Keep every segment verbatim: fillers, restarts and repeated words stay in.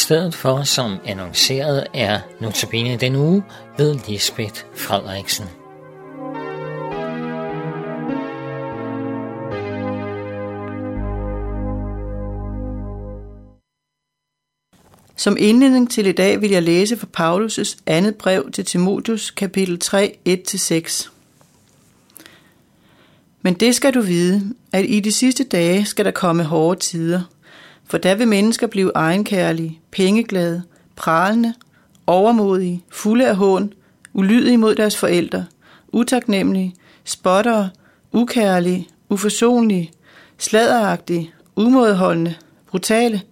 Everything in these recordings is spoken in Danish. stedet for, som annonceret, er notabene den uge ved Lisbeth Frederiksen. Som indledning til i dag vil jeg læse fra Paulus' andet brev til Timotius, kapitel tre, et til seks. Men det skal du vide, at i de sidste dage skal der komme hårde tider, for der vil mennesker blive egenkærlige, pengeglade, pralende, overmodige, fulde af hån, ulydige mod deres forældre, utaknemmelige, spottere, ukærlige, uforsonlige, sladderagtige, umådeholdende, brutale,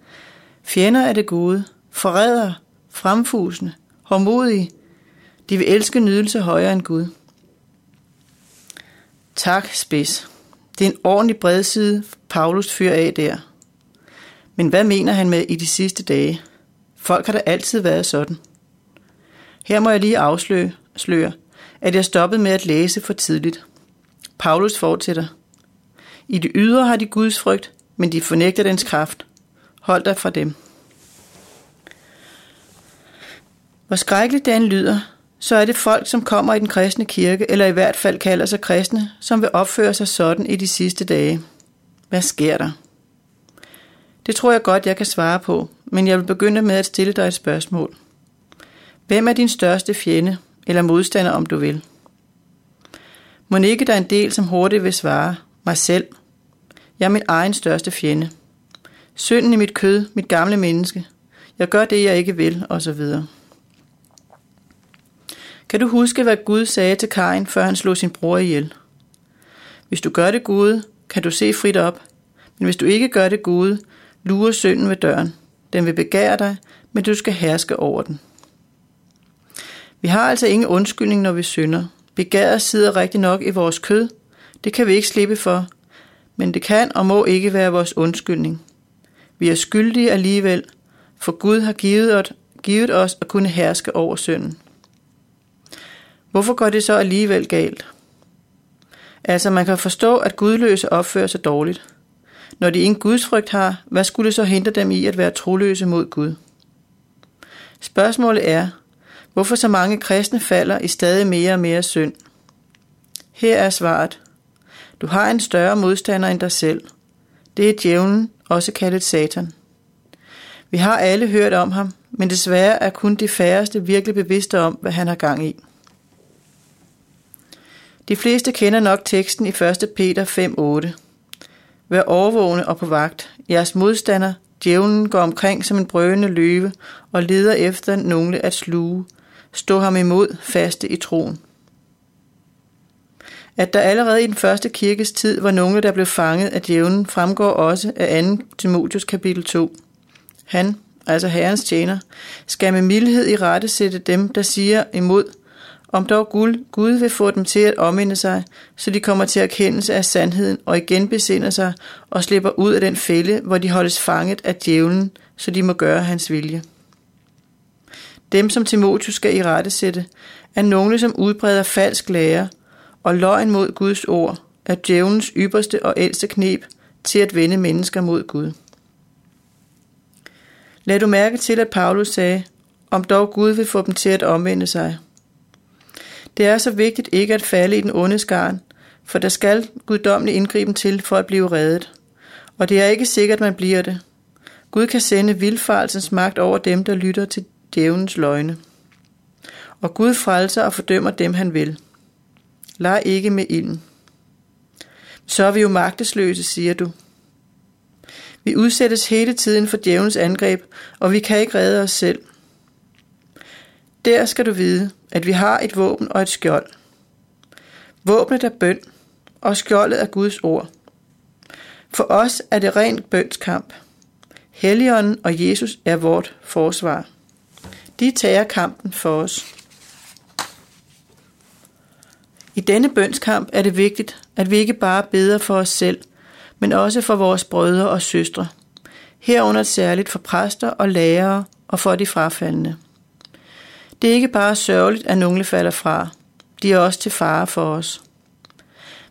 fjender af det gode, forrædere, fremfusende, hårdmodige. De vil elske nydelse højere end Gud. Tak, spids. Det er en ordentlig bredside, Paulus fyrer af der. Men hvad mener han med i de sidste dage? Folk har da altid været sådan. Her må jeg lige afsløre, at jeg stoppede med at læse for tidligt. Paulus fortsætter. I det ydre har de Guds frygt, men de fornægter dens kraft. Hold dig fra dem. Hvor skrækkeligt den lyder, så er det folk, som kommer i den kristne kirke, eller i hvert fald kalder sig kristne, som vil opføre sig sådan i de sidste dage. Hvad sker der? Det tror jeg godt, jeg kan svare på, men jeg vil begynde med at stille dig et spørgsmål. Hvem er din største fjende, eller modstander, om du vil? Mon ikke der er en del, som hurtigt vil svare, mig selv. Jeg er min egen største fjende. Synden i mit kød, mit gamle menneske. Jeg gør det, jeg ikke vil, osv. Kan du huske, hvad Gud sagde til Kain, før han slog sin bror ihjel? Hvis du gør det gode, kan du se frit op. Men hvis du ikke gør det gode, lurer synden ved døren. Den vil begære dig, men du skal herske over den. Vi har altså ingen undskyldning, når vi synder. Begæret sidder rigtig nok i vores kød. Det kan vi ikke slippe for. Men det kan og må ikke være vores undskyldning. Vi er skyldige alligevel, for Gud har givet os at kunne herske over synden. Hvorfor går det så alligevel galt? Altså, man kan forstå, at gudløse opfører sig dårligt. Når de ingen gudsfrygt har, hvad skulle det så hindre dem i at være troløse mod Gud? Spørgsmålet er, hvorfor så mange kristne falder i stadig mere og mere synd? Her er svaret. Du har en større modstander end dig selv. Det er djævelen, også kaldet Satan. Vi har alle hørt om ham, men desværre er kun de færreste virkelig bevidste om, hvad han har gang i. De fleste kender nok teksten i første Peter fem otte. Vær overvågne og på vagt. Jeres modstander, djævelen, går omkring som en brølende løve og leder efter nogen at sluge. Stå ham imod, faste i troen. At der allerede i den første kirkes tid var nogen, der blev fanget af djævelen, fremgår også af Anden Timotheus kapitel to. Han, altså Herrens tjener, skal med mildhed i rette sætte dem, der siger imod, om dog Gud, Gud vil få dem til at omvende sig, så de kommer til erkendelse af sandheden og igen besinder sig og slipper ud af den fælde, hvor de holdes fanget af djævelen, så de må gøre hans vilje. Dem, som Timotius skal i rette sætte, er nogle, som udbreder falsk lære og løgn mod Guds ord, er djævelens ypperste og ældste kneb til at vende mennesker mod Gud. Lad du mærke til, at Paulus sagde, om dog Gud vil få dem til at omvende sig. Det er så vigtigt ikke at falde i den onde skarn, for der skal guddommelig indgriben til for at blive reddet. Og det er ikke sikkert, man bliver det. Gud kan sende vildfarelsens magt over dem, der lytter til djævelens løgne. Og Gud frelser og fordømmer dem, han vil. Leg ikke med ilden. Så er vi jo magtesløse, siger du. Vi udsættes hele tiden for djævelens angreb, og vi kan ikke redde os selv. Der skal du vide, at vi har et våben og et skjold. Våbnet er bøn, og skjoldet er Guds ord. For os er det rent bønskamp. Helligånden og Jesus er vort forsvar. De tager kampen for os. I denne bønskamp er det vigtigt, at vi ikke bare beder for os selv, men også for vores brødre og søstre. Herunder særligt for præster og lærere og for de frafaldne. Det er ikke bare sørgeligt, at nogle falder fra. De er også til fare for os.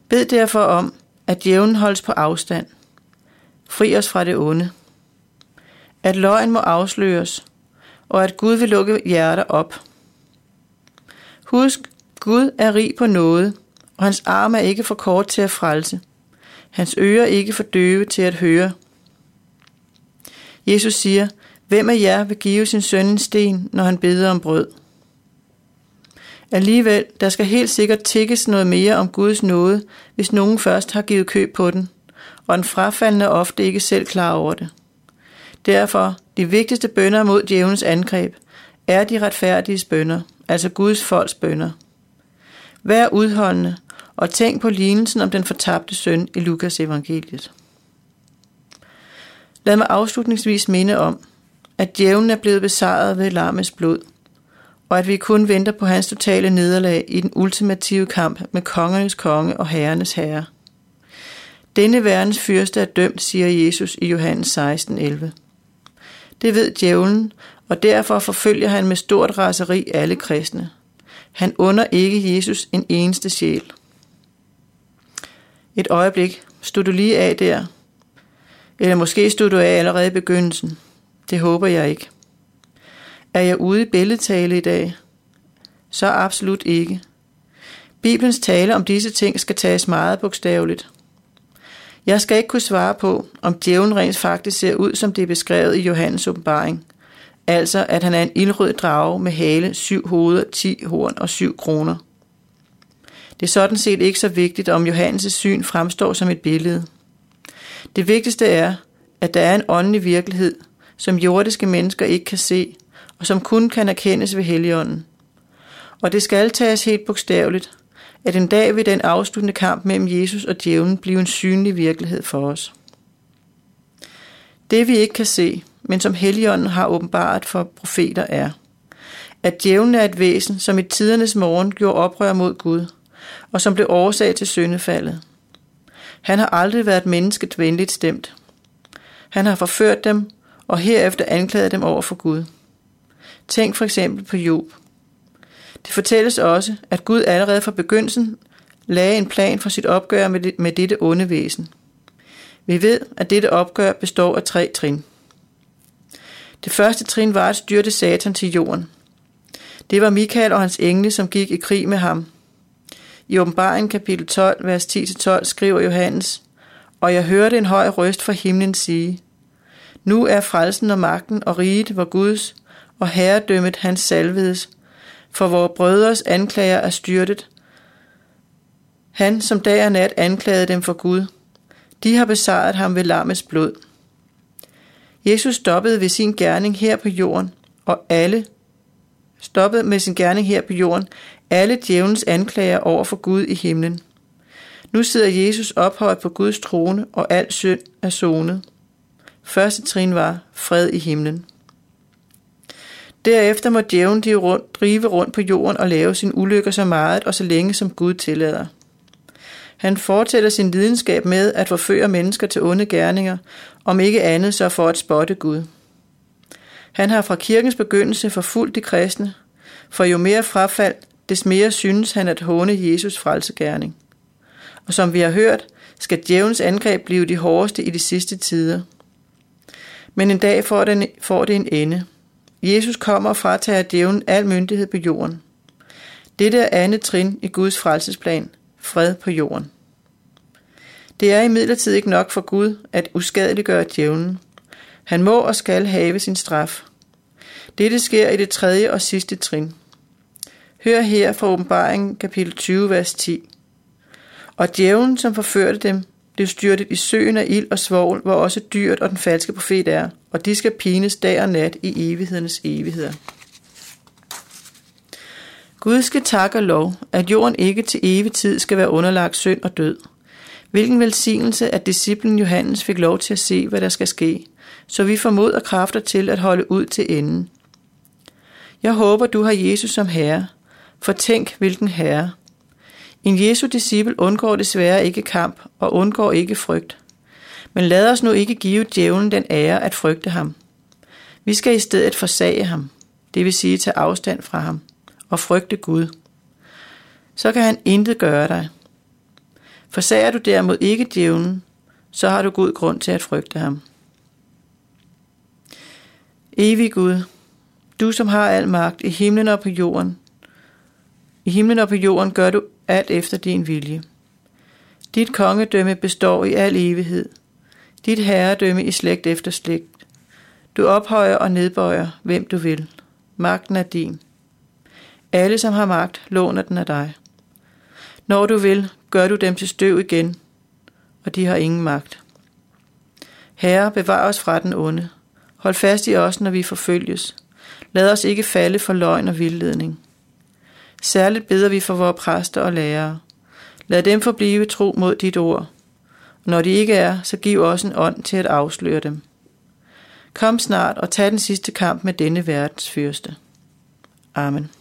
Bed derfor om, at djævelen holdes på afstand. Fri os fra det onde. at løgn må afsløres, og at Gud vil lukke hjerter op. Husk, Gud er rig på nåde, og hans arm er ikke for kort til at frelse. Hans ører ikke for døve til at høre. Jesus siger, hvem af jer vil give sin søn en sten, når han beder om brød? Alligevel, der skal helt sikkert tikkes noget mere om Guds nåde, hvis nogen først har givet køb på den, og den frafaldne er ofte ikke selv klar over det. Derfor, de vigtigste bønner mod djævelens angreb, er de retfærdiges bønner, altså Guds folks bønner. Vær udholdende, og tænk på lignelsen om den fortabte søn i Lukas evangeliet. Lad mig afslutningsvis minde om, at djævelen er blevet besejret ved Lammets blod, og at vi kun venter på hans totale nederlag i den ultimative kamp med kongernes konge og herrenes herre. Denne verdens fyrste er dømt, siger Jesus i Johannes seksten elleve. Det ved djævelen, og derfor forfølger han med stort raseri alle kristne. Han under ikke Jesus en eneste sjæl. Et øjeblik, stod du lige af der? Eller måske stod du af allerede i begyndelsen. Det håber jeg ikke. Er jeg ude i billedtale i dag? Så absolut ikke. Bibelens tale om disse ting skal tages meget bogstaveligt. Jeg skal ikke kunne svare på, om djævlen rent faktisk ser ud, som det er beskrevet i Johannes Åbenbaring. Altså, at han er en ildrød drage med hale, syv hoveder, ti horn og syv kroner. Det er sådan set ikke så vigtigt, om Johannes' syn fremstår som et billede. Det vigtigste er, at der er en åndelig virkelighed, som jordiske mennesker ikke kan se, og som kun kan erkendes ved Helligånden. Og det skal tages helt bogstaveligt, at en dag vil den afsluttende kamp mellem Jesus og djævlen blive en synlig virkelighed for os. Det vi ikke kan se, men som Helligånden har åbenbart for profeter er, at djævlen er et væsen, som i tidernes morgen gjorde oprør mod Gud, og som blev årsag til syndefaldet. Han har aldrig været mennesket venligt stemt. Han har forført dem, og herefter anklaget dem over for Gud. Tænk for eksempel på Job. Det fortælles også, at Gud allerede fra begyndelsen lagde en plan for sit opgør med dette onde væsen. Vi ved, at dette opgør består af tre trin. Det første trin var at styrte Satan til jorden. Det var Mikael og hans engle, som gik i krig med ham. I Åbenbaringen kapitel tolv, vers ti til tolv skriver Johannes, og jeg hørte en høj røst fra himlen sige, nu er frelsen og magten og riget vor Guds, og herredømmet hans salvedes, for vores brødres anklager er styrtet. Han, som dag og nat anklagede dem for Gud, de har besejret ham ved Lammets blod. Jesus stoppede ved sin gerning her på jorden, og alle stoppede med sin gerning her på jorden, alle djævelens anklager over for Gud i himlen. Nu sidder Jesus ophøjet på Guds trone, og al synd er sonet. Første trin var fred i himlen. Derefter må djævlen drive rundt på jorden og lave sin ulykker så meget og så længe som Gud tillader. Han fortsætter sin lidenskab med at forføre mennesker til onde gerninger, om ikke andet så for at spotte Gud. Han har fra kirkens begyndelse forfulgt de kristne, for jo mere frafald, des mere synes han at håne Jesus' frelsegerning. Og som vi har hørt, skal djævelens angreb blive de hårdeste i de sidste tider. Men en dag får, den, får det en ende. Jesus kommer og fratager djævlen al myndighed på jorden. Dette er andet trin i Guds frelsesplan, fred på jorden. Det er imidlertid ikke nok for Gud at uskadeliggøre djævlen. Han må og skal have sin straf. Dette sker i det tredje og sidste trin. Hør her fra Åbenbaringen kapitel tyve, vers ti. Og djævlen, som forførte dem, blev styrtet i søen af ild og svovl, hvor også dyret og den falske profet er, og de skal pines dag og nat i evighedernes evigheder. Gud skal takke og lov, at jorden ikke til evig tid skal være underlagt synd og død. Hvilken velsignelse, at disciplen Johannes fik lov til at se, hvad der skal ske, så vi får mod og kræfter til at holde ud til enden. Jeg håber, du har Jesus som herre, for tænk, hvilken herre. En Jesu discipel undgår desværre ikke kamp og undgår ikke frygt. Men lad os nu ikke give djævlen den ære at frygte ham. Vi skal i stedet forsage ham, det vil sige tage afstand fra ham, og frygte Gud. Så kan han intet gøre dig. Forsager du derimod ikke djævlen, så har du god grund til at frygte ham. Evig Gud, du som har al magt i himlen og på jorden, i himlen og på jorden gør du alt efter din vilje. Dit kongedømme består i al evighed, dit herredømme i slægt efter slægt. Du ophøjer og nedbøjer, hvem du vil. Magten er din. Alle, som har magt, låner den af dig. Når du vil, gør du dem til støv igen, og de har ingen magt. Herre, bevar os fra den onde. Hold fast i os, når vi forfølges. Lad os ikke falde for løgn og vildledning. Særligt beder vi for vore præster og lærere. Lad dem forblive tro mod dit ord. Og når de ikke er, så giv os en ånd til at afsløre dem. Kom snart og tag den sidste kamp med denne verdens fyrste. Amen.